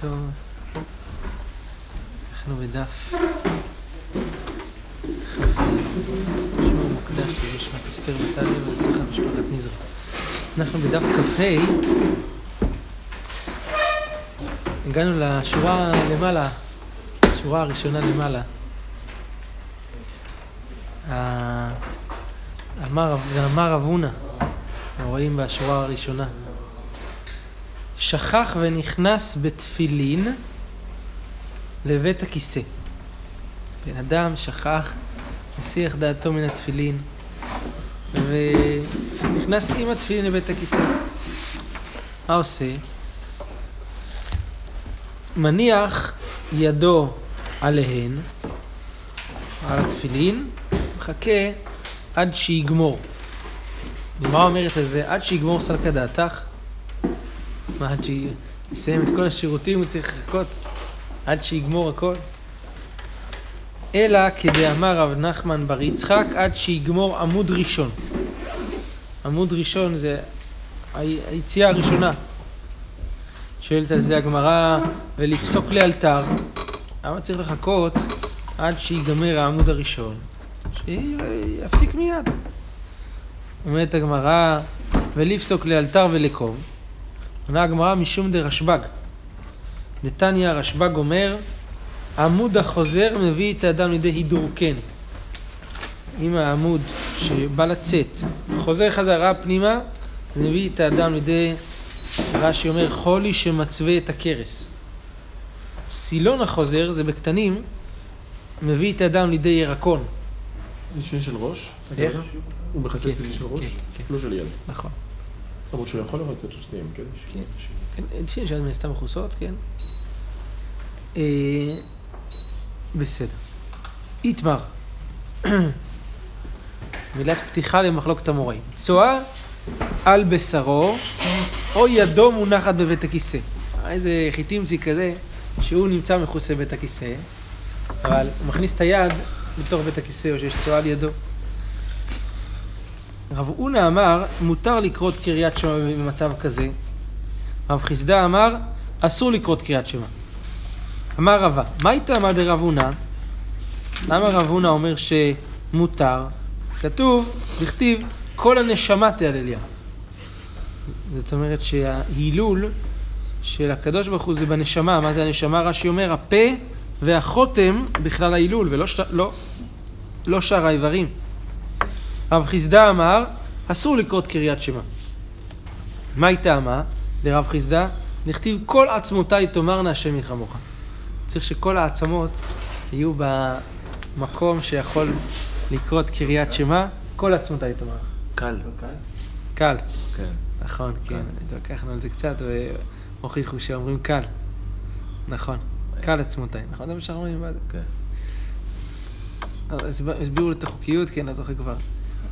טוב, אנחנו בדף שמו מוקדש במשפט אסתר בתליה ובשיחה משפחת נזרי. אנחנו בדף כ"ה הגענו לשורה למעלה, השורה הראשונה למעלה. אמר רב הונא, רואים בשורה הראשונה, שכח ונכנס בתפילין לבית הכיסא. בן אדם שכח, הסיח דעתו מן התפילין ונכנס עם התפילין לבית הכיסא. מה עושה? מניח ידו עליהן, על התפילין, מחכה עד שיגמור. מה אומרת לזה? עד שיגמור סלקא דעתך. מה, עד שיסיים את כל השירותים הוא צריך לחכות? עד שיגמור הכל? אלא כדאמר רב נחמן בר יצחק, עד שיגמור עמוד ראשון. עמוד ראשון זה היציאה הראשונה. שואלת על זה הגמרא, ולפסוק לאלתר. למה צריך לחכות עד שיגמר העמוד הראשון? שיפסיק מיד. אומרת הגמרא, ולפסוק לאלתר ולקום. עונה הגמרא משום דרשב"ג. נתניה רשב"ג אומר, עמוד החוזר מביא את האדם לידי הידורקן. אם העמוד שבא לצאת חוזר חזרה פנימה, זה מביא את האדם לידי, רש"י אומר, חולי שמצווה את הכרס. סילון החוזר, זה בקטנים, מביא את האדם לידי ירקון. תפילין של ראש? איך? הוא מכסה תפילין של ראש? לא של יד. נכון. אבל שהוא יכול לראות את שתיים, כן? כן, תפילין של יד מן הסתם מחוסות, כן? בסדר. איתמר. מילת פתיחה למחלוקת המוראים. צואה על בשרו או ידו מונחת בבית הכיסא. איזה חיטימצי כזה שהוא נמצא מחוץ לבית הכיסא, אבל הוא מכניס את היד בתוך בית הכיסא או שיש צואה על ידו. רב הונא אמר, מותר לקרות קריאת שמה במצב כזה. רב חסדא אמר, אסור לקרות קריאת שמה. אמר רבא, מה איתמא דרב הונא? למה רב הונא אומר שמותר? כתוב, בכתיב, כל הנשמה תהלליה. זאת אומרת שההילול של הקדוש ברוך הוא זה בנשמה. מה זה הנשמה? רש"י אומר, הפה והחותם בכלל ההילול, ולא לא שאר האיברים. רב חסדא אמר, אסור לקרות קריאת שמע. מה איתמא דרב חסדא? נכתיב, כל עצמותיי תאמרנה השם ירחמוך. צריך שכל העצמות יהיו במקום שיכול לקרות קריאת שמע. כל עצמותיי תאמר. קל. קל. כן. נכון, כן. התווכחנו על זה קצת והוכיחו שאומרים קל. נכון. קל עצמותיי. נכון? זה מה שאומרים? כן. הסבירו את החוקיות, כן, לא זוכר כבר.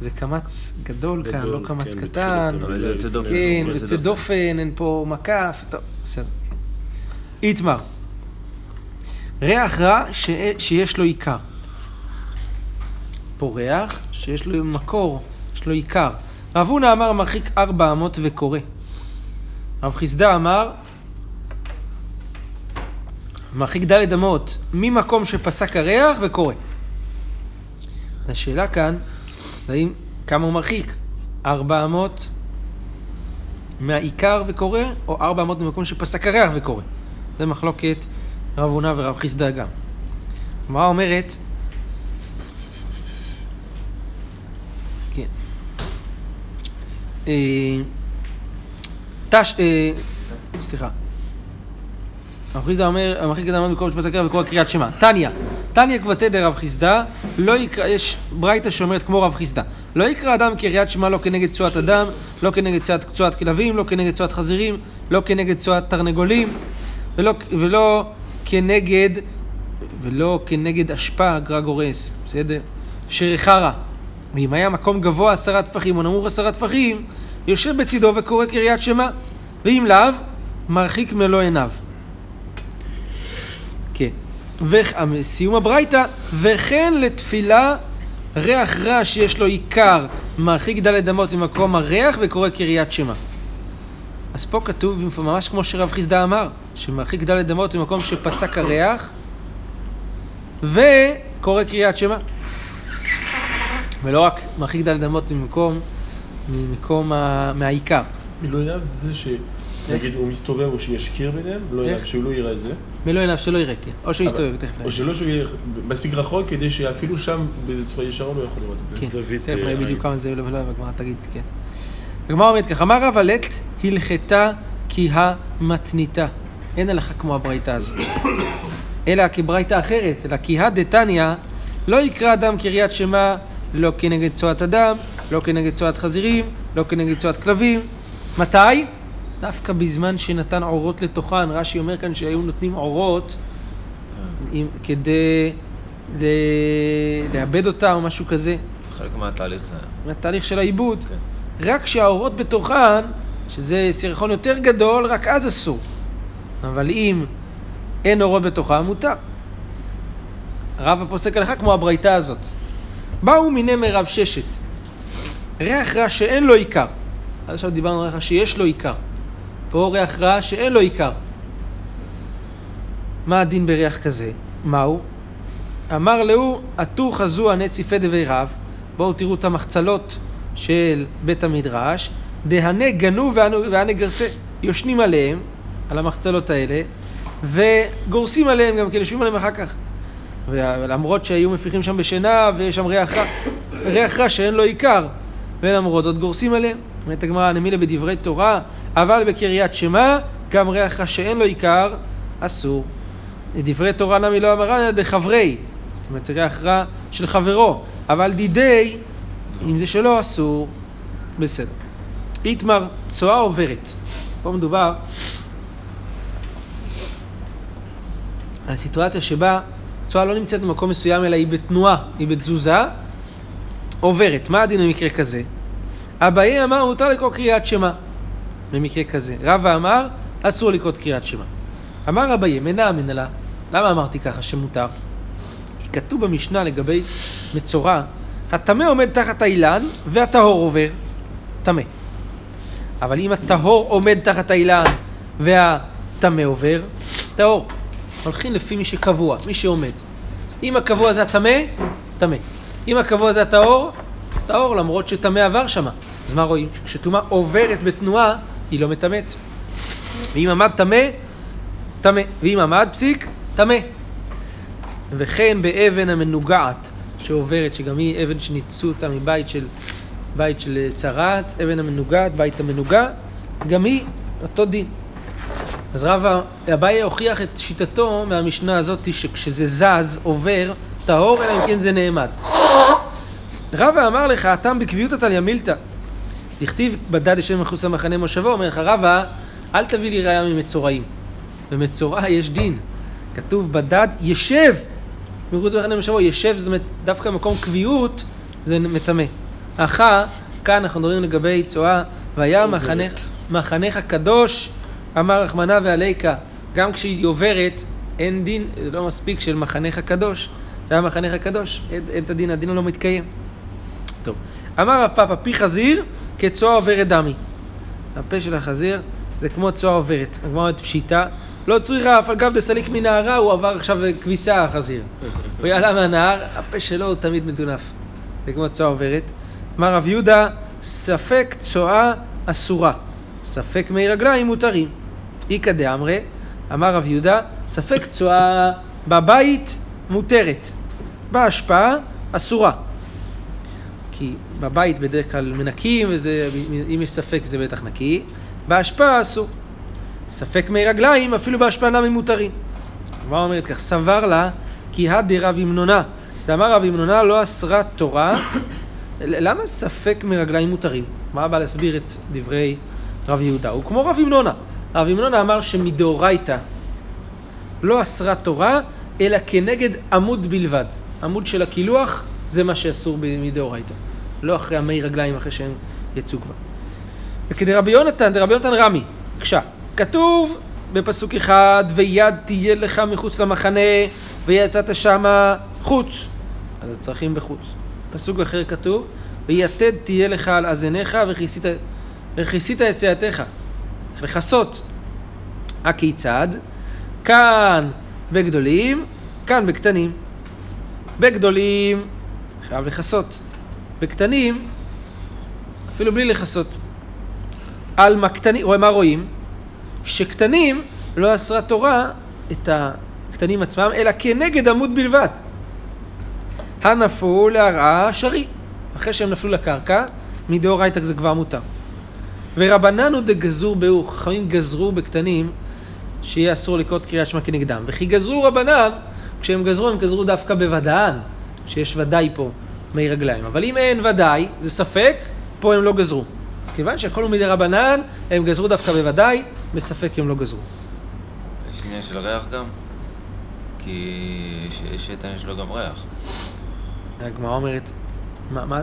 זה קמץ גדול כאן, לא קמץ קטן. כן, יוצא דופן, אין פה מקף. טוב, בסדר. איתמר. ריח רע שיש לו עיקר. פה ריח שיש לו מקור, יש לו עיקר. רב הונא אמר, מרחיק 4 אמות וקורא. רב חסדא אמר, מרחיק 4 אמות, ממקום שפסק הריח וקורא. השאלה כאן, כמה הוא מרחיק? 4 אמות מהעיקר וקורא, או 4 אמות ממקום שפסק הריח וקורא? זה מחלוקת רב הונא ורב חסדא גם. מה אומרת? סליחה. הרב חסדא אומר, המרחיק אדם מקום שפסק הריח וקורא קריאת שמע. תניא כבתי דרב חסדא, יש ברייתא שאומרת כמו רב חסדא, לא יקרא אדם קריאת שמע לא כנגד צואת אדם, לא כנגד צואת כלבים, לא כנגד צואת חזירים, לא כנגד צואת תרנגולים, ולא כנגד אשפה, גרא גורס, בסדר? שריחרא, ואם היה מקום גבוה 10 טפחים או נמוך 10 טפחים, יושב בצדו וקורא קריאת שמע, ואם לאו, מרחיק מלוא עיניו. כן. וסיום הברייתא, וכן לתפילה ריח רע שיש לו עיקר, מרחיק 4 אמות ממקום הריח וקורא קריאת שמע. אז פה כתוב ממש כמו שרב חסדא אמר, שמרחיק ד' אמות ממקום שפסק הריח, וקורא קריאת שמה. ולא רק מרחיק ד' אמות ממקום מהעיקר. לא אליו זה נגיד, הוא מסתובב או שישקיר ביניהם, לא אליו שהוא יראה את זה. ולא אליו שלא יראה, כן. או שהוא יסתובב, תכף. או שלא שהוא יראה, מספיק רחוק, כדי שאפילו שם, באיזה צורה ישרה, לא יכול לראות. כן, תכף נראה בדיוק כמה זה ולא, והגמרא תגיד, כן. הגמרא אומרת ככה, מה רב הלט הלכתה כי המתניתה. אין הלכה כמו הברייתא הזאת. אלא כברייתא אחרת, אלא כי הדתניא, לא יקרא אדם קריאת שמה, לא כנגד צואת אדם, לא כנגד צואת חזירים, לא כנגד צואת כלבים. מתי? דווקא בזמן שנתן עורות לתוכן. רש"י אומר כאן שהיו נותנים עורות כדי לאבד אותה או משהו כזה. חלק מהתהליך זה. מהתהליך של העיבוד. רק שהעורות בתוכן, שזה סירחון יותר גדול, רק אז אסור. אבל אם אין עורות בתוכן, מותר. רב הפוסק הלכה כמו הברייתא הזאת. באו מנמר רב ששת. ריח רע שאין לו עיקר. עד עכשיו דיברנו על ריח רע שיש לו עיקר. פה ריח רע שאין לו עיקר. מה הדין בריח כזה? מהו? אמר לו, עתו חזו הנציפי דבי רב. בואו תראו את המחצלות של בית המדרש. דהנה גנו והנה גרסה. יושנים עליהם, על המחצלות האלה, וגורסים עליהם גם, כי יושבים עליהם אחר כך. ולמרות שהיו מפיחים שם בשינה, ויש שם ריח רע שאין לו עיקר. ולמרות זאת גורסים עליהם. אומרת הגמרא, נמילה בדברי תורה, אבל בקריאת שמה, גם ריח רע שאין לו עיקר, אסור. דברי תורה נמי לא אמרן, אלא דחברי. זאת אומרת, ריח רע של חברו. אבל דידי, אם זה שלא אסור, בסדר. איתמר, צואה עוברת. פה מדובר על סיטואציה שבה צואה לא נמצאת במקום מסוים, אלא היא בתנועה, היא בתזוזה, עוברת. מה הדין במקרה כזה? אביי אמר, מותר לקרוא קריאת שמה. במקרה כזה. רבא אמר, אסור לקרוא קריאת שמה. אמר אביי, מנה מנהלה. למה אמרתי ככה שמותר? כי כתוב במשנה לגבי מצורע, הטמא עומד תחת האילן והטהור עובר. טמא. אבל אם הטהור עומד תחת האילן והטמא עובר, טהור. הולכים לפי מי שקבוע, מי שעומד. אם הקבוע זה הטמא, טמא. אם הקבוע זה הטהור, טהור, למרות שטמא עבר שמה. אז מה רואים? כשטומאה עוברת בתנועה, היא לא מטמאת. ואם עמד טמא, טמא. ואם עמד פסיק, טמא. וכן באבן המנוגעת שעוברת, שגם היא אבן שניצו אותה מבית של, בית של צרת, אבן המנוגעת, בית המנוגע, גם היא אותו דין. אז רב אביי הוכיח את שיטתו מהמשנה הזאת שכשזה זז, עובר, טהור, אלא אם כן זה נעמד. רבא אמר לך, אתם בקביעות אתה לימילתא. לכתיב בדד ישב מחוץ למחנה מושבו, אומר לך, רבא, אל תביא לי ראיה ממצורעים. במצורע יש דין. כתוב בדד ישב מחוץ למחנה מושבו, ישב, זאת אומרת, דווקא מקום קביעות, זה מטמא. אחר, כאן אנחנו מדברים לגבי צואה, והיה מחנך הקדוש, אמר רחמנא ועלייכא, גם כשהיא עוברת, אין דין, זה לא מספיק של מחנך הקדוש. זה המחנך הקדוש, אין את הדין, הדין לא מתקיים. טוב, אמר הפאפה, פי חזיר כצואה עוברת דמי. הפה של החזיר זה כמו צואה עוברת, הגמרא פשיטה, לא צריכה, אף על גב דסליק מנהרה, הוא עבר עכשיו כביסה החזיר. הוא יעלה מהנהר, הפה שלו הוא תמיד מטונף. זה כמו צואה עוברת. אמר רב יהודה, ספק צואה אסורה, ספק מי רגליים מותרים. איקא דאמרי, אמר רב יהודה, ספק צואה בבית מותרת, בהשפעה אסורה. כי בבית בדרך כלל מנקים, וזה, אם יש ספק זה בטח נקי, בהשפעה אסור. ספק מי רגליים, אפילו בהשפעה נמי מותרים. מה אומרת כך? סבר לה, כי הדרב ימנונה. דאמר רב ימנונה לא אסרה תורה. למה ספק מי רגליים מותרים? מה בא להסביר את דברי רב יהודה? הוא כמו רב ימנונה. רב ימנונה אמר שמדאורייתא לא אסרה תורה, אלא כנגד עמוד בלבד. עמוד של הקילוח, זה מה שאסור מדאורייתא. לא אחרי המי רגליים, אחרי שהם יצאו כבר. וכדרבי יונתן, דרבי יונתן רמי, בבקשה. כתוב בפסוק אחד, ויד תהיה לך מחוץ למחנה, ויצאת שמה חוץ. אז הצרכים בחוץ. פסוק אחר כתוב, ויתד תהיה לך על אזניך וכיסית את צאתך. צריך לחסות הכיצד? כאן בגדולים, כאן בקטנים. בגדולים חייב לחסות, בקטנים אפילו בלי לחסות. על מה קטנים, מה רואים? שקטנים לא אסרה תורה את הקטנים עצמם, אלא כנגד עמוד בלבד. הנפלו להרעה שרי, אחרי שהם נפלו לקרקע, מדאורייתא זה כבר מותר. ורבננו דגזור באור, חכמים גזרו בקטנים שיהיה אסור לקרות קריאת שמע כנגדם. וכי גזרו רבנן, כשהם גזרו הם גזרו דווקא בוודאן, שיש ודאי פה מי רגליים. אבל אם אין ודאי, זה ספק, פה הם לא גזרו. אז כיוון שהכל הוא מדי רבנן, הם גזרו דווקא בוודאי, בספק הם לא גזרו. יש עניין של ריח גם, כי שייתן יש לו גם ריח. הגמרא אומרת,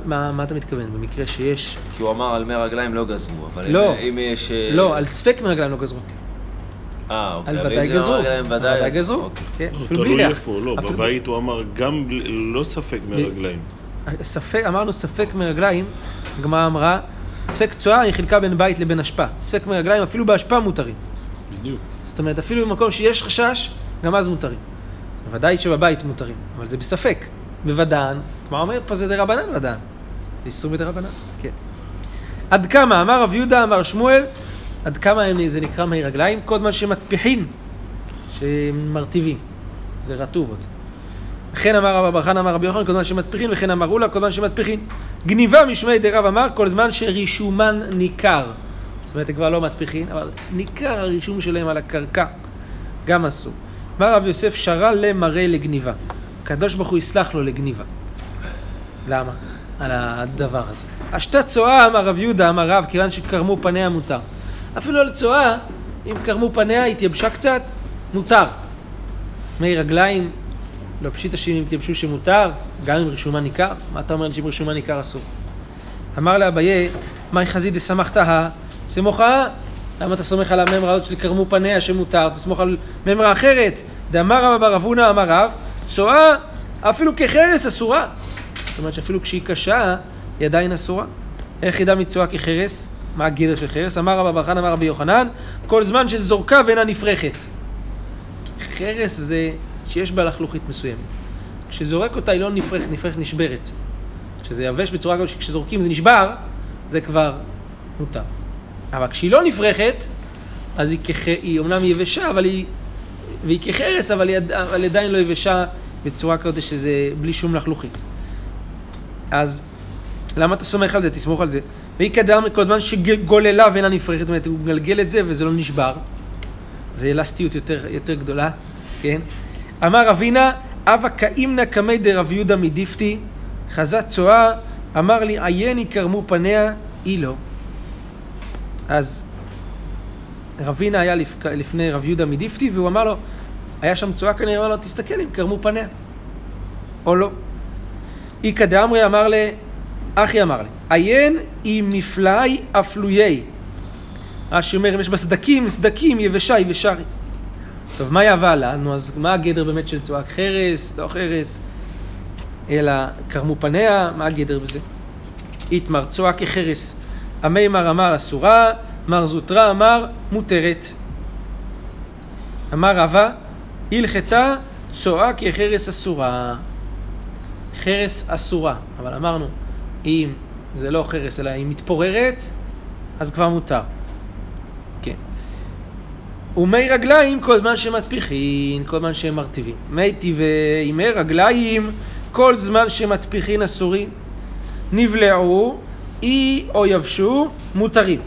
מה אתה מתכוון? במקרה שיש... כי הוא אמר על מי רגליים לא גזרו, אבל לא, אם יש... לא, על ספק מי רגליים לא גזרו. אוקיי, על ודאי גזרו, ודאי גזרו. תלוי איפה, לא, בבית הוא אמר גם לא ספק מי רגליים. אמרנו ספק מי רגליים, הגמרא אמרה, ספק צואה היא חלקה בין בית לבין השפעה. ספק מי רגליים אפילו בהשפעה מותרים. בדיוק. זאת אומרת, אפילו במקום שיש חשש, גם אז מותרים. ודאי שבבית מותרים, אבל זה בספק. בוודאן, כמו אומרת פה זה דרבנן ודאן, איסור בדרבנן, כן. עד כמה, אמר רב יהודה, אמר שמואל, עד כמה זה נקרא מי רגליים? כל מה שמטפיחין, שמרטיבים, זה רטובות. וכן אמר רב ברכה, אמר רבי יוחנן, כל מה שמטפיחין, וכן אמר אולה, כל מה שמטפיחין. גניבה משמי דרב אמר, כל זמן שרישומן ניכר. זאת אומרת, כבר לא מטפיחין, אבל ניכר הרישום שלהם על הקרקע, גם עשו. אמר רב יוסף, שרה למראה לגניבה. הקדוש ברוך הוא יסלח לו לגניבה. למה? על הדבר הזה. השתה צואה, אמר רב יהודה, אמר רב, כיוון שקרמו פניה מותר. אפילו על צואה, אם קרמו פניה, התייבשה קצת, מותר. מי רגליים, לא פשיט השני, אם תייבשו שמותר, גם אם רשומה ניכר. מה אתה אומר שאם רשומה ניכר אסור? אמר לאביי, מי חזיד סמכתה, סמוכה, למה אתה סומך על הממראות שלי קרמו פניה שמותר, תסמוך על ממרה אחרת. דאמר רבא בר אבונה, אמר רב, צואה אפילו כחרס אסורה. זאת אומרת שאפילו כשהיא קשה, היא עדיין אסורה. איך ידע מצואה כחרס? מה הגדר של חרס? אמר רבא בר חנא, אמר רבי יוחנן, כל זמן שזורקה ואינה נפרחת. חרס זה שיש בה לחלוכית מסוימת. כשזורק אותה היא לא נפרחת, נפרחת נשברת. כשזה יבש בצורה כזאת שכשזורקים זה נשבר, זה כבר מותר. אבל כשהיא לא נפרחת, אז היא אומנם יבשה, אבל היא... והיא כחרס, אבל עדיין לא יבשה בצורה כזאת שזה בלי שום לחלוכית. אז למה אתה סומך על זה? תסמוך על זה. והיא כדאר מכל זמן שגוללה ואינה נפרחת, זאת אומרת, הוא גלגל את זה וזה לא נשבר. זה אלסטיות יותר גדולה, כן? אמר רבינה, אבא קאימנה קמי דרב יהודה מדיפתי, חזה צואה, אמר לי, עיין יקרמו פניה, אי לא. אז... רבינה היה לפני רב יהודה מדיפתי, והוא אמר לו, היה שם צועה כנראה, אמר לו, תסתכל אם קרמו פניה, או לא. איקה דאמרי אמר לה, אחי אמר לה, עיין עם מפלאי אפלויי. רש"י אומר, אם יש בה סדקים, סדקים, יבשה, יבשרי. טוב, מה יבא לנו? אז מה הגדר באמת של צועה? חרס, לא חרס, אלא קרמו פניה, מה הגדר בזה? איתמר, צועה כחרס. המימר אמר אסורה, מר זוטרה אמר מותרת. אמר רבא, הלכתה צואה כחרס אסורה. חרס אסורה, אבל אמרנו, אם זה לא חרס אלא אם מתפוררת, אז כבר מותר. כן. ומי רגליים כל זמן שמטפיחין, כל זמן שהם מרטיבים. מי טבעי, מי רגליים, כל זמן שמטפיחין אסורים. נבלעו, אי או יבשו, מותרים.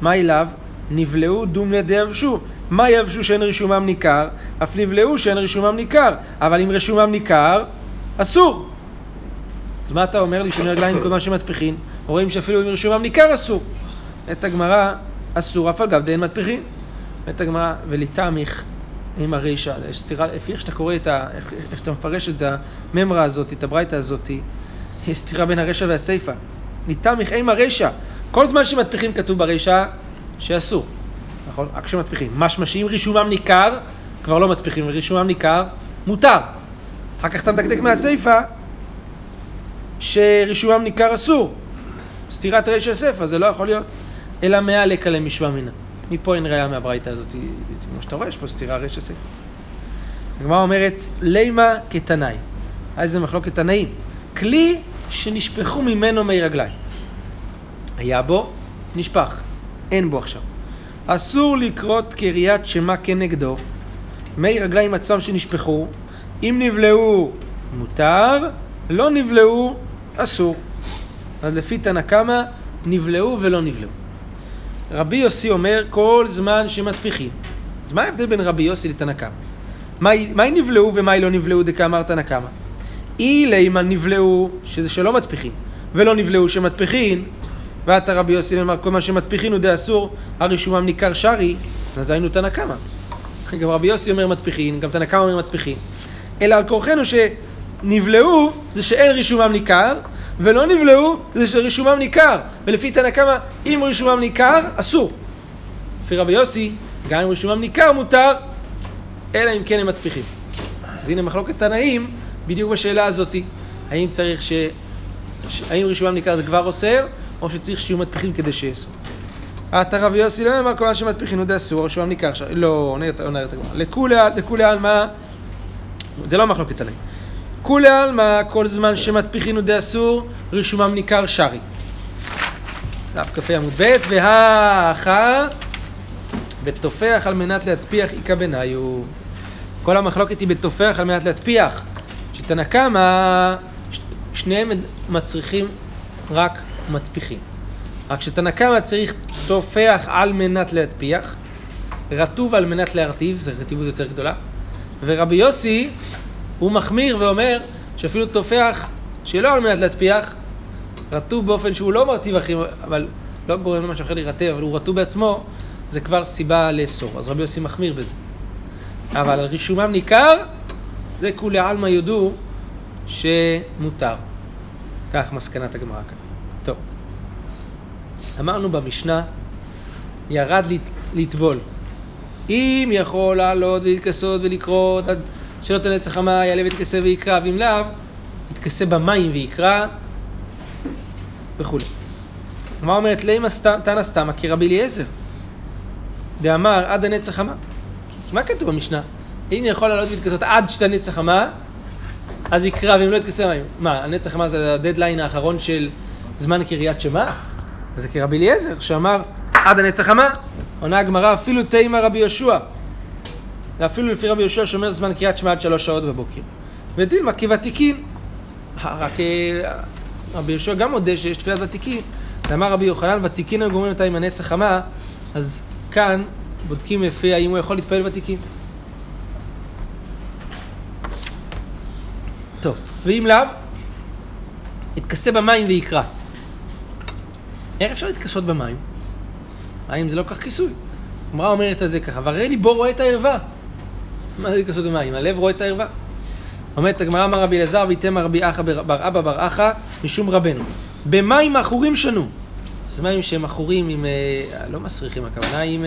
מה אליו? נבלעו דומלה דיבשו. מה יבשו שאין רישומם ניכר? אף נבלעו שאין רישומם ניכר. אבל אם רישומם ניכר, אסור. אז מה אתה אומר לי שמי רגליים כל מה שמטפיחין? רואים שאפילו אם רישומם ניכר אסור. את הגמרא אסור, אף על גב דיין מטפיחין. את הגמרא ולתמיך עם הרישה. יש סתירה, לפי איך שאתה קורא את ה... איך שאתה מפרש את זה, הממרה הזאת, את הברייתא הזאת, יש סתירה בין הרישה והסיפא. לתמיך עם הרישה. כל זמן שמטפיחים כתוב ברישה שאסור, נכון? רק שמטפיחים. משמע שאם רישומם ניכר, כבר לא מטפיחים, ורישומם ניכר, מותר. אחר כך אתה מדקדק מהסיפא, שרישומם ניכר אסור. סתירת רישה הסיפא, זה לא יכול להיות. אלא מעלק עליהם משמע מינה. מפה אין ראייה מהברייתא הזאת, כמו שאתה רואה, יש פה סתירה רישא סיפא. הגמרא אומרת, לימה כתנאי, אז זה מחלוקת תנאים, כלי שנשפכו ממנו מי רגליים. היה בו, נשפך, אין בו עכשיו. אסור לקרות קריאת שמה כנגדו, מי רגליים עצמם שנשפכו, אם נבלעו מותר, לא נבלעו אסור. אז לפי תנא קמא, נבלעו ולא נבלעו. רבי יוסי אומר, כל זמן שמתפיחים. אז מה ההבדל בין רבי יוסי לתנא קמא? מה היא נבלעו ומה היא לא נבלעו דקאמר תנא קמא? אי לימן נבלעו, שזה שלא מתפיחים, ולא נבלעו שמתפיחים, ואתה רבי יוסי אמר, כל מה שמתפיחים הוא די אסור, הרישומם ניכר שרי, אז היינו תנא קמא. גם רבי יוסי אומר מתפיחים, גם תנא קמא אומר מתפיחים. אלא על כורחנו שנבלעו זה שאין רישומם ניכר, ולא נבלעו זה שרישומם ניכר, ולפי תנא קמא, אם רישומם ניכר, אסור. לפי רבי יוסי, גם אם רישומם ניכר מותר, אלא אם כן הם מתפיחים. אז הנה מחלוקת תנאים, בדיוק בשאלה הזאת, האם צריך האם רישומם ניכר זה כבר אוסר, או שצריך שיהיו מתפיחים כדי שיאסור. אתה רבי יוסי לא אמר כמובן שמתפיחים, הוא די אסור, רישומם ניכר, לא, נראה את הגמרא. לכולי עלמא, זה לא מחלוקת תנאים. כולי עלמא, כל זמן שמתפיחין הוא די אסור, רישומם ניכר שרי. דף כ"ה עמוד ב', והאחר בתופח על מנת להדפיח איכא בנאי. כל המחלוקת היא בתופח על מנת להדפיח. שתנא קמא, שניהם מצריכים רק מתפיחין. רק שתנא קמא צריך תופח על מנת להדפיח, רטוב על מנת להרטיב, זו רטיבות יותר גדולה, ורבי יוסי הוא מחמיר ואומר שאפילו תופח שלא על מנת להדפיח, רטוב באופן שהוא לא מרטיב אחים, אבל לא גורם למשהו אחר להירטב, אבל הוא רטוב בעצמו, זה כבר סיבה לאסור. אז רבי יוסי מחמיר בזה. אבל על רישומם ניכר, זה כולי עלמא יודו שמותר. כך מסקנת הגמרא כאן. טוב. אמרנו במשנה, ירד לטבול. אם יכול לעלות ולהתכסות ולקרות עד שלא תנצח חמה, יעלה ויתכסה ויקרא, ואם לאו, יתכסה במים ויקרא, וכו'. מה אומרת? לימא תנא סתמא כרבי אליעזר. דאמר, עד הנצח חמה. מה כתוב במשנה? אם יכול לעלות ולהתכסות עד שתנצח חמה, אז יקרא, ואם לא יתכסה מים. מה, הנצח חמה זה הדדליין האחרון של זמן קריאת שמע? אז זה כרבי אליעזר, שאמר, עד הנצח חמה. עונה הגמרא, אפילו תימא רבי יהושע. ואפילו לפי רבי יהושע שאומר זמן קריאת שמע עד 3 שעות בבוקר. ודילמה כוותיקין. רק רבי יהושע גם מודה שיש תפילת ותיקין. ואמר רבי יוחנן, ותיקין הם גומרים אותה עם הנצח חמה, אז כאן בודקים לפי האם הוא יכול להתפלל ותיקין. טוב, ואם לאו, יתכסה במים ויקרא. איך אפשר להתכסות במים? מים זה לא כך כיסוי. הגמרא אומרת על זה ככה, והרי ליבו רואה את הערווה. מה זה להתכסות במים? הלב רואה את הערווה. אומרת הגמרא, אמר רבי אלעזר, ויתמא רבי אחא בר אבא בר אחא משום רבנו. במים עכורים שנו. אז מים שהם עכורים עם, לא מסריחים, הכוונה עם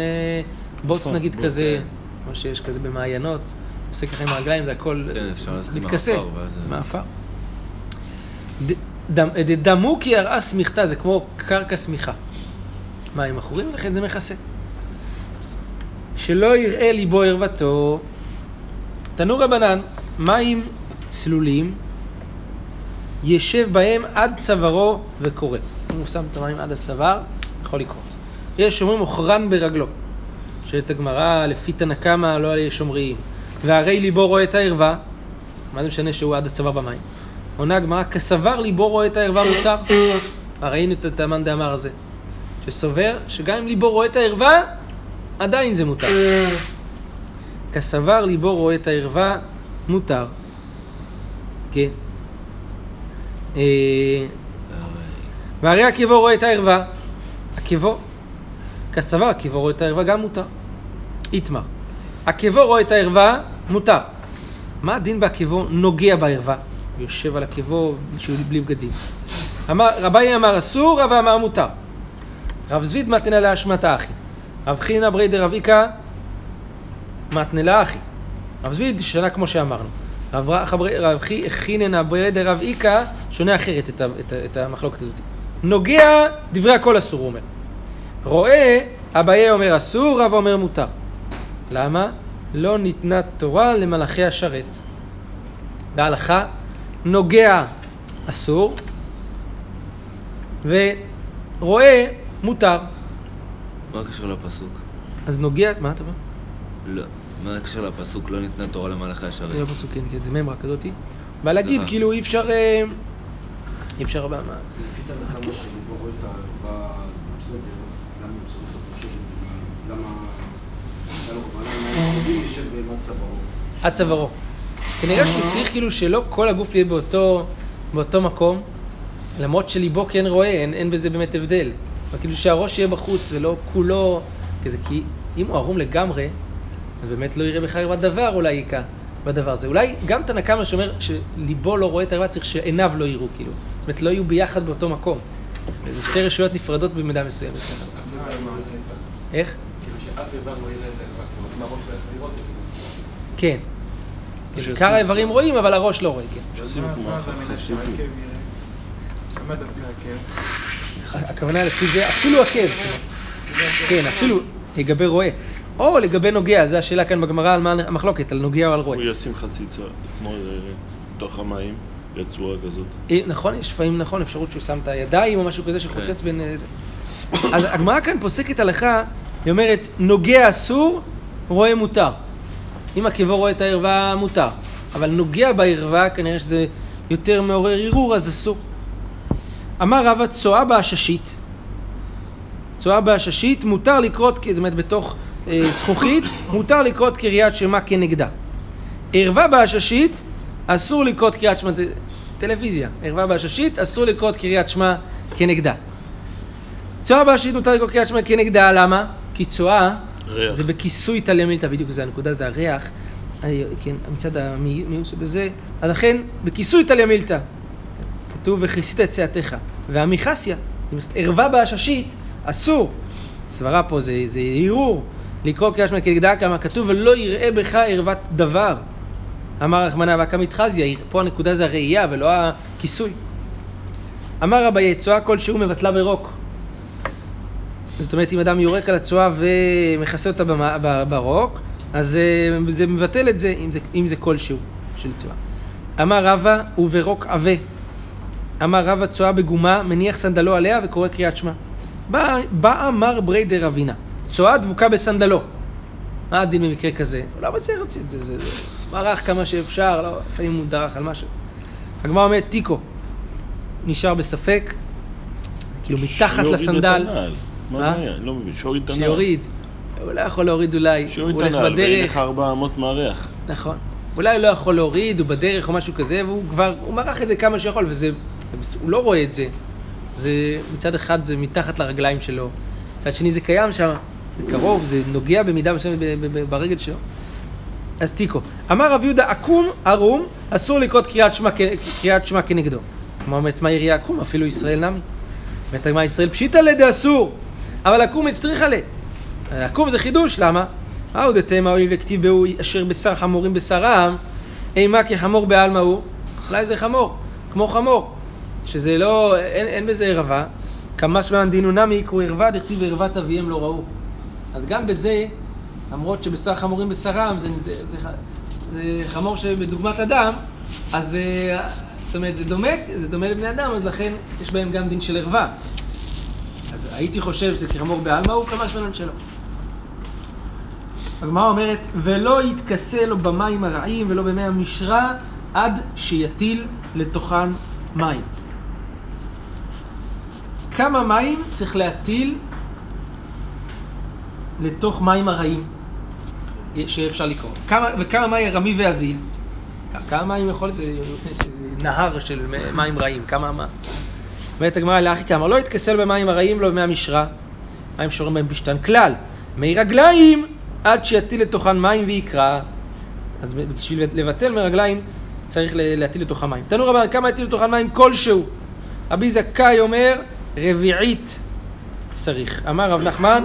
בוץ נגיד כזה, כמו שיש כזה במעיינות, עושה ככה עם הרגליים, זה הכל מתכסה. מאפר. דמו כי ארעה סמיכתה, זה כמו קרקע סמיכה. מים עכורים, לכן זה מכסה. שלא יראה ליבו ערוותו. תנו רבנן, מים צלולים ישב בהם עד צווארו וקורא. אם הוא שם את המים עד הצוואר, יכול לקרות. יש שומרים אוכרן ברגלו, שאת הגמרא לפי תנא קמא לא עלי שומרים. והרי ליבו רואה את הערווה, מה זה משנה שהוא עד הצוואר במים? עונה הגמרא, כסבר ליבו רואה את הערווה מותר. ראינו את המאן דאמר הזה, שסובר שגם אם ליבו רואה את הערווה, עדיין זה מותר. כסבר ליבו רואה את הערווה, מותר. כן. והרי עקבו רואה את הערווה. עקבו. כסבר עקבו רואה את הערווה, גם מותר. איתמר. עקבו רואה את הערווה, מותר. מה הדין בעקבו נוגע בערווה? יושב על עקבו בלי בגדים. רבי אמר אסור, רב אמר מותר. רב זביד מתנה להשמטה אחי. רב חינא ברי דרב איקא מתנה אחי. רב זביד שונה כמו שאמרנו. רב חינא ברי דרב איקא שונה אחרת את המחלוקת הזאת. נוגע דברי הכל אסור, הוא אומר. רואה אביי אומר אסור, רב אומר מותר. למה? לא ניתנה תורה למלאכי השרת. בהלכה נוגע אסור ורואה מותר. מה הקשר לפסוק? אז נוגע, מה אתה אומר? לא, מה הקשר לפסוק? לא ניתנה תורה למלאכי השרת. זה לא פסוק, כן, זה ממרה כזאתי. אבל להגיד, כאילו אי אפשר... אי אפשר הבא, מה? לפי תנחה מה שגורל את הערבה זה בסדר, למה הם צריכים את זה? למה... למה הם יושב עד צווארו? עד צווארו. כנראה שהוא צריך כאילו שלא כל הגוף יהיה באותו מקום, למרות שליבו כן רואה, אין בזה באמת הבדל. אבל כאילו שהראש יהיה בחוץ ולא כולו כזה, כי אם הוא ערום לגמרי, אז באמת לא יראה בכלל בדבר אולי יקה. בדבר הזה. אולי גם תנקמה שאומר שליבו לא רואה את הרבה, צריך שעיניו לא יראו, כאילו. זאת אומרת, לא יהיו ביחד באותו מקום. זה שתי רשויות נפרדות במידה מסוימת. איך? כאילו שאף איבר רואה את הרבה, מה ראש לראות את זה? כן. עיקר האיברים רואים, אבל הראש לא רואה, כן. שעושים כמו אחר, חסים פה. שמה דווקא עקב. הכוונה לפי זה, אפילו עקב. כן, אפילו לגבי רואה. או לגבי נוגע, זו השאלה כאן בגמרא על מה המחלוקת, על נוגע או על רואה. הוא ישים חציצה, כמו תוך המים, יצורה כזאת. נכון, יש פעמים נכון, אפשרות שהוא שם את הידיים או משהו כזה שחוצץ בין איזה. אז הגמרא כאן פוסקת הלכה, היא אומרת, נוגע אסור, רואה מותר. אם עקבו רואה את הערווה, מותר. אבל נוגע בערווה, כנראה שזה יותר מעורר ערעור, אז אסור. אמר רבא, צואה בעששית. צואה בעששית, מותר לקרות, זאת אומרת, בתוך... זכוכית, מותר לקרות קריאת שמה כנגדה. ערווה בעששית, אסור לקרות קריאת שמה... טלוויזיה. ערווה בעששית, אסור לקרות קריאת שמה כנגדה. צואה בעששית מותר לקרות קריאת שמה כנגדה, למה? כי צואה זה בכיסוי תלה מילתא, בדיוק זה הנקודה, זה הריח. כן, מצד המיוס בזה. אז לכן, בכיסוי תלה מילתא. כתוב, וכיסית את צאתך. והמיחסיה, ערווה בעששית, אסור. סברה פה זה ערעור. לקרוא קריאת שמע כנגדה, כמה כתוב, ולא יראה בך ערוות דבר. אמר רחמנא והקא מתחזיה, פה הנקודה זה הראייה ולא הכיסוי. אמר אביי, צואה כלשהו מבטלה ברוק. זאת אומרת, אם אדם יורק על הצואה ומכסה אותה ברוק, אז זה מבטל את זה, אם זה כלשהו של צואה. אמר רבא, וברוק עבה. אמר רבא, צואה בגומה, מניח סנדלו עליה וקורא קריאת שמע. בא אמר ברי דרבינה. צואה דבוקה בסנדלו. מה הדין במקרה כזה? לא מצליח להוציא את זה, זה מרח כמה שאפשר, לא, לפעמים הוא דרך על משהו. הגמרא אומרת, תיקו, נשאר בספק, כאילו מתחת לסנדל. מה היה? לא מבין, שיוריד את הנעל. שיוריד. הוא לא יכול להוריד אולי, הוא הולך בדרך. שיוריד את הנעל, ואין לך 400 מערך. נכון. אולי הוא לא יכול להוריד, הוא בדרך או משהו כזה, והוא כבר, הוא מרח את זה כמה שיכול, וזה, הוא לא רואה את זה. זה, מצד אחד זה מתחת לרגליים שלו, מצד שני זה קיים שם. זה קרוב, זה נוגע במידה מסוימת ברגל שלו. אז תיקו. אמר רב יהודה, עקום, ערום, אסור לקרות קריאת שמע כנגדו. כלומר, מה יראה עקום? אפילו ישראל נמי. באמת, מה ישראל פשיטה לידי אסור, אבל עקום הצטריכה לה. עקום זה חידוש, למה? מהו דתימה הואיל וכתיב בהו אשר בשר חמורים בשרם, אימה כחמור בעלמא הוא. אולי זה חמור, כמו חמור. שזה לא, אין בזה ערווה. כמה שמען דינו נמי יקרו ערווה, דכתיב ערוות אביהם לא ראו. אז גם בזה, למרות שבשר חמורים בשרם, זה חמור שבדוגמת אדם, אז זאת אומרת, זה דומה לבני אדם, אז לכן יש בהם גם דין של ערווה. אז הייתי חושב שחמור בעלמא הוא כמה שמנן שלו. הגמרא אומרת, ולא יתכסה לו במים הרעים ולא במי המשרה, עד שיטיל לתוכן מים. כמה מים צריך להטיל לתוך מים הרעים שאפשר לקרוא? וכמה מים רמי ואזיל? כמה מים יכול להיות? זה נהר של מים רעים, כמה מים? ואת הגמרא לאחי כאמר, לא יתכסל במים הרעים, לא במי המשרה. מים שורים בהם בשתן כלל. מי רגליים עד שיטיל לתוכן מים ויקרא. אז בשביל לבטל מרגליים צריך להטיל לתוכן מים. תנו רבן, כמה יטיל לתוכן מים כלשהו? רבי זכאי אומר, רביעית צריך. אמר רב נחמן,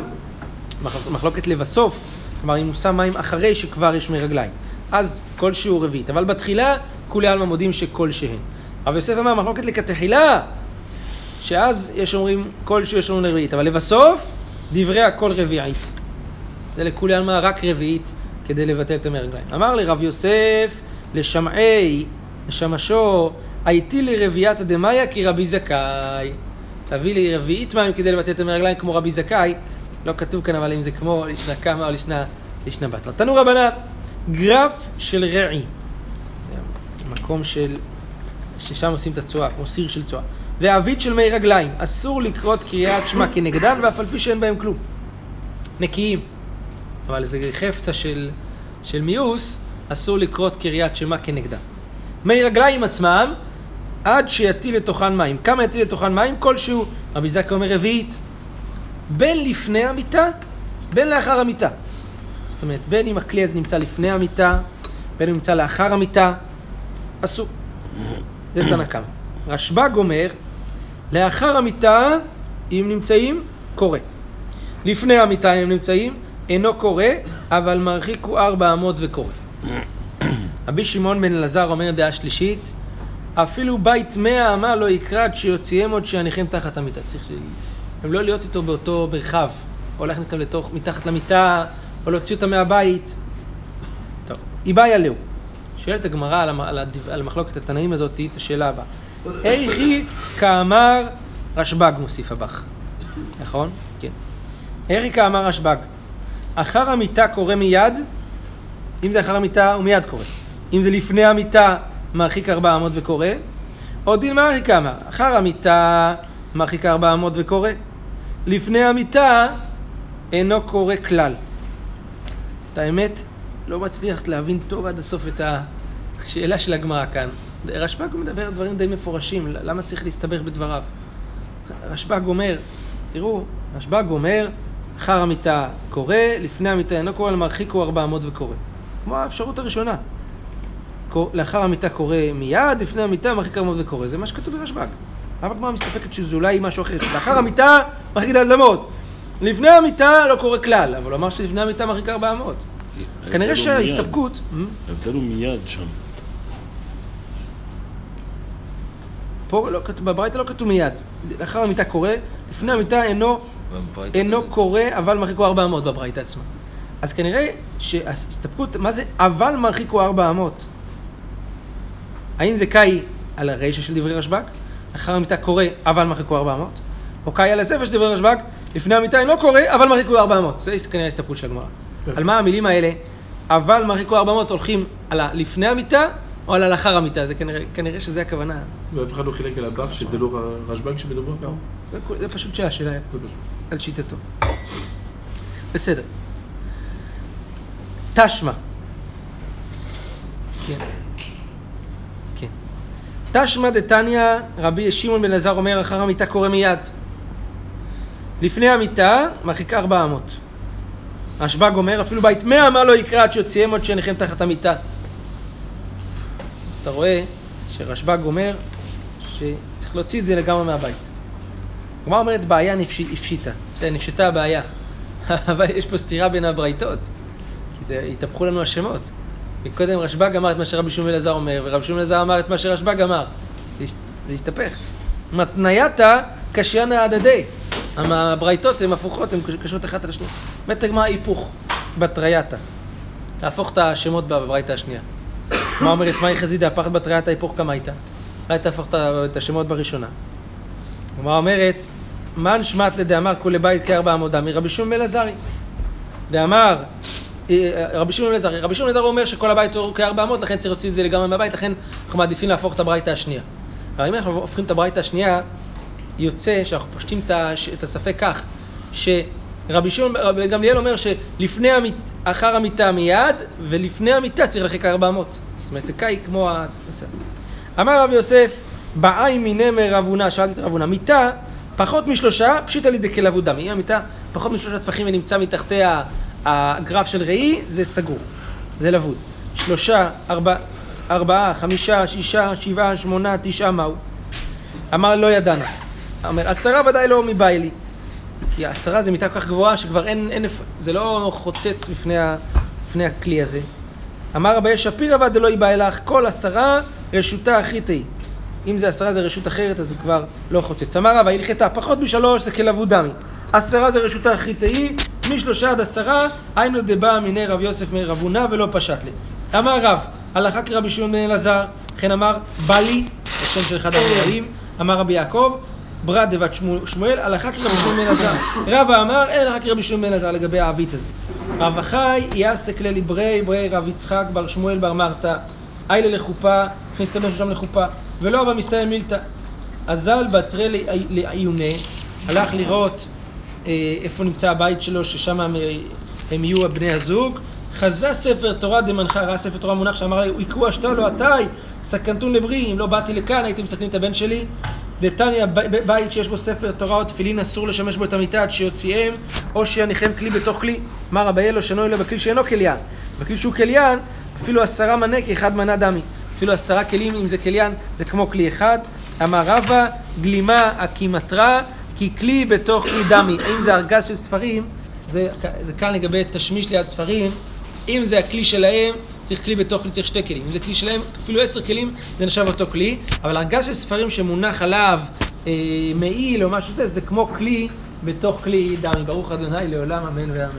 מחלוקת לבסוף, כלומר אם הוא שם מים אחרי שכבר יש מרגליים, אז כלשהו רביעית, אבל בתחילה כולי עלמא מודים שכלשהן. רב יוסף אמר מחלוקת לכתחילה, שאז יש אומרים כלשהו, יש אומרים רביעית, אבל לבסוף דברי הכל רביעית. זה לכולי עלמא רק רביעית כדי לבטל את המרגליים. אמר לרב יוסף לשמעי, לשמשו, הייתי לי רביעית דמיה כי רבי זכאי. תביא לי רביעית מים כדי לבטל את המרגליים כמו רבי זכאי. לא כתוב כאן, אבל אם זה כמו לשנה כמה או לשנה בת. תנו רבנן, גרף של רעי. מקום של... ששם עושים את הצועה, כמו סיר של צועה. ועבית של מי רגליים, אסור לקרות קריאת שמה כנגדן, ואף על פי שאין בהם כלום. נקיים. אבל זה חפצה של מיוס, אסור לקרות קריאת שמה כנגדן. מי רגליים עצמם, עד שיטיל לתוכן מים. כמה יטיל לתוכן מים? כלשהו. רבי זכאי אומר רביעית. בין לפני המיטה, בין לאחר המיטה. זאת אומרת, בין אם הכלי הזה נמצא לפני המיטה, בין אם נמצא לאחר המיטה, אסור. זה תנא קמא. רשב"ג אומר, לאחר המיטה, אם נמצאים, קורא. לפני המיטה, אם נמצאים, אינו קורא, אבל מרחיק הוא 4 אמות וקורא. רבי שמעון בן אלעזר אומר דעה שלישית, אפילו בית 100 אמה לא יקרא עד שיוציאם עוד שיניחם תחת המיטה. צריך הם לא להיות איתו באותו מרחב, או להכניס אותם לתוך, מתחת למיטה, או להוציא אותם מהבית. טוב, איבאי עליהו. שואלת הגמרא על מחלוקת התנאים הזאת, את השאלה הבאה. איך היא כאמר רשב"ג, מוסיף הבך. נכון? כן. איך היא כאמר רשב"ג? אחר המיטה קורא מיד, אם זה אחר המיטה, הוא מיד קורא. אם זה לפני המיטה, מרחיק 4 אמות וקורא. או דין מה היא כאמר? אחר המיטה, מרחיק 4 אמות וקורא. לפני המיטה אינו קורא כלל. את האמת, לא מצליח להבין טוב עד הסוף את השאלה של הגמרא כאן. רשב"ג מדבר על דברים די מפורשים, למה צריך להסתבך בדבריו? רשב"ג אומר, תראו, רשב"ג אומר, אחר המיטה קורא, לפני המיטה אינו קורא, למרחיק הוא 4 אמות וקורא. כמו האפשרות הראשונה. לאחר המיטה קורא מיד, לפני המיטה מרחיק 4 אמות וקורא. זה מה שכתוב ברשב"ג. אבל הגמרא מסתפקת שזה אולי משהו אחר, שלאחר המיטה מרחיק עד למות. לפני המיטה לא קורה כלל, אבל הוא אמר שלפני המיטה מרחיק 4 אמות. כנראה שההסתפקות... ההבדל הוא מיד שם. פה, בברייתא לא כתוב מיד. לאחר המיטה קורה, לפני המיטה אינו קורה, אבל מרחיק הוא 4 אמות בברייתא עצמה. אז כנראה שההסתפקות, מה זה אבל מרחיק הוא 4 אמות? האם זה קאי על הרישא של דברי רשב"ג? אחר המיטה קורא, אבל מרחיקו 4 אמות. או קאי על הספר שדבר רשב"ג, לפני המיטה אינו קורא, אבל מרחיקו 4 אמות. זה כנראה הסתפקות של הגמרא. על מה המילים האלה, אבל מרחיקו 4 אמות, הולכים על לפני המיטה, או על לאחר המיטה. זה כנראה שזה הכוונה. ואף אחד לא חילק על הבך, שזה לא רשב"ג שמדובר כאן? זה פשוט שאלה, על שיטתו. בסדר. תשמע. כן. תשמע דתניא, רבי שמעון בן אלעזר אומר, אחר המיטה קורא מיד. לפני המיטה, מרחיק 4 אמות. רשב"ג אומר, אפילו בית 100 אמה לא יקרא עד שיוציאם עוד שיניכם תחת המיטה. אז אתה רואה שרשב"ג אומר שצריך להוציא את זה לגמרי מהבית. כלומר אומרת, בעיה נפשיטה. זה נפשטה הבעיה. אבל יש פה סתירה בין הברייתות. כי התהפכו לנו השמות. מקודם רשב"ג אמר את מה שרבי שמעון בן אלעזר אומר, ורבי שמעון בן אלעזר אמר את מה שרשב"ג אמר. זה השתפך. מתנייתא קשינא הדדי. הברייתות הן הפוכות, הן קשות אחת על השנייה. באמת הגמרא היפוך, בתרייתא. להפוך את השמות בברייתא השנייה. מה אומרת, מה היא חזידה? הפכת בתרייתא היפוך כמה הייתה? הייתה הפכת את השמות בראשונה. מה אומרת, מה נשמעת לדאמר כולי בית כ4 אמות מרבי שמעון בן אלעזר. דאמר רבי שמעון בן אלעזר, רבי שמעון בן אלעזר אומר שכל הבית הוא כ4 אמות, לכן צריך להוציא את זה לגמרי מהבית, לכן אנחנו מעדיפים להפוך את הברייתא השנייה. אבל אם אנחנו הופכים את הברייתא השנייה, יוצא שאנחנו פושטים את הספק כך, שרבי שמעון גמליאל אומר שלפני המיטה, אחר המיטה מיד, ולפני המיטה צריך להרחיק 4 אמות. זאת אומרת, זה קאי כמו הספק. אמר רבי יוסף, באי מינמר רב הונא, שאלתי את רב הונא, מיטה פחות מ3, פשיטא לי דקל עבוד דמי. אם המיטה פחות מ3 טפחים ונמצא מתחתיה הגרף של ראי, זה סגור, זה לבוד. 3, 4, 5, 6, 7, 8, 9, מהו? אמר, לא ידענו. אומר, 10 ודאי לא מבאי לי. כי 10 זה מיטה כל כך גבוהה שכבר אין, זה לא חוצץ בפני הכלי הזה. אמר רבי שפירא ודאי לא יבאי לך, כל 10 רשותה אחי תהי. אם זה 10 זה רשות אחרת, אז זה כבר לא חוצץ. אמר רבי הלכתה, פחות מ3 זה כלבוד דמי. 10 זה רשותה חיטאי, משלושה עד 10, היינו דבא מיני רב יוסף מי רב הונא ולא פשט לי. אמר רב, הלכה כרבי שמעון בן אלעזר, כן אמר בא לי, השם של אחד הרבעים, אמר רבי יעקב, ברד דבת שמואל, הלכה כרבי שמעון בן אלעזר. רבא אמר, אין הלכה כרבי שמעון בן אלעזר לגבי העבית הזה. רב החי, יעסק לילי ברי, ברי רב יצחק, בר שמואל בר מרתא, איילה לחופה, הכניס את הבן שם לחופה, ולא אבא מסתיים מילתא. אזל בתרי לעיוני, הלך לראות איפה נמצא הבית שלו, ששם הם יהיו בני הזוג. חזה ספר תורה דמנחה, ראה ספר תורה מונח שאמר לי, עיקו אשתה לו, עתאי, סכנתון לברי, אם לא באתי לכאן, הייתם מסכנים את הבן שלי. דתניא, בית שיש בו ספר תורה או תפילין, אסור לשמש בו את המיטה עד שיוציאם, או שיניחם כלי בתוך כלי. אמר רבי אלו, שנו אלו בכלי שאינו כליין. בכלי שהוא כליין, אפילו 10 מנה כי אחד מנה דמי. אפילו 10 כלים, אם זה כליין, זה כמו כלי אחד. אמר רבא, גלימה הקימטרה, כי כלי בתוך כלי דמי. אם זה ארגז של ספרים, זה כאן לגבי תשמיש ליד ספרים. אם זה הכלי שלהם, צריך כלי בתוך כלי, צריך 2 כלים. אם זה כלי שלהם, אפילו 10 כלים, זה נשב אותו כלי. אבל ארגז של ספרים שמונח עליו מעיל או משהו זה, זה כמו כלי בתוך כלי דמי. ברוך ה' לעולם, אמן ואמן.